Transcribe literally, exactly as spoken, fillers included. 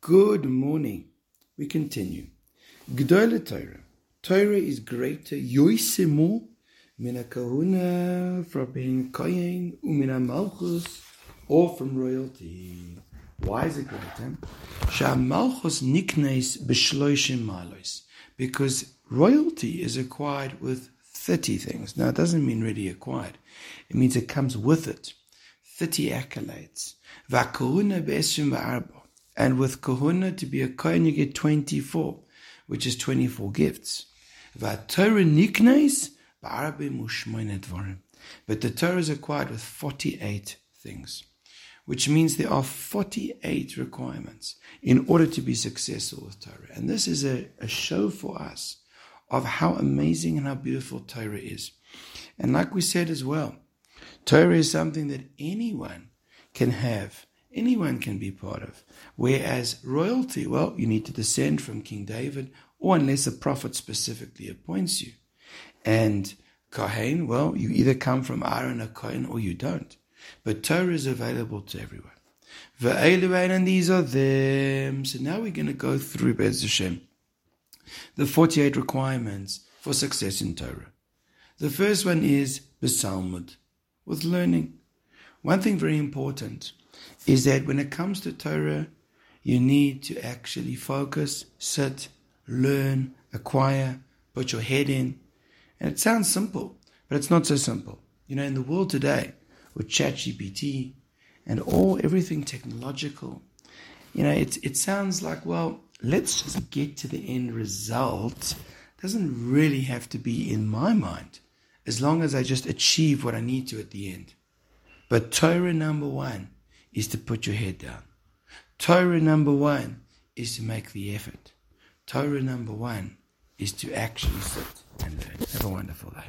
Good morning. We continue. G'dola Torah. Torah is greater. Yoisimu. Mina Kehunah, Frappin koyen, U mina malchus, or from royalty. Why is it greater? Sha'amalchus nikneis b'shloishim maloish. Because royalty is acquired with thirty things. Now, it doesn't mean really acquired. It means it comes with it. thirty accolades. Va'a Kehunah b'shim ba'arbo. And with Kehunah, to be a Kohen, you get twenty-four, which is twenty-four gifts. But the Torah is acquired with forty-eight things, which means there are forty-eight requirements in order to be successful with Torah. And this is a, a show for us of how amazing and how beautiful Torah is. And like we said as well, Torah is something that anyone can have. Anyone can be part of. Whereas royalty, well, you need to descend from King David, or unless a prophet specifically appoints you. And Kohen, well, you either come from Aaron or Kohen, or you don't. But Torah is available to everyone. Ve'eluain, and these are them. So now we're going to go through, Be'ez Hashem, the forty-eight requirements for success in Torah. The first one is B'salmud, with learning. One thing very important is that when it comes to Torah, you need to actually focus, sit, learn, acquire, put your head in. And it sounds simple, but it's not so simple. You know, in the world today, with ChatGPT and all everything technological, you know, it, it sounds like, well, let's just get to the end result. It doesn't really have to be in my mind, as long as I just achieve what I need to at the end. But Torah number one is to put your head down. Torah number one is to make the effort. Torah number one is to actually sit and learn. Have a wonderful day.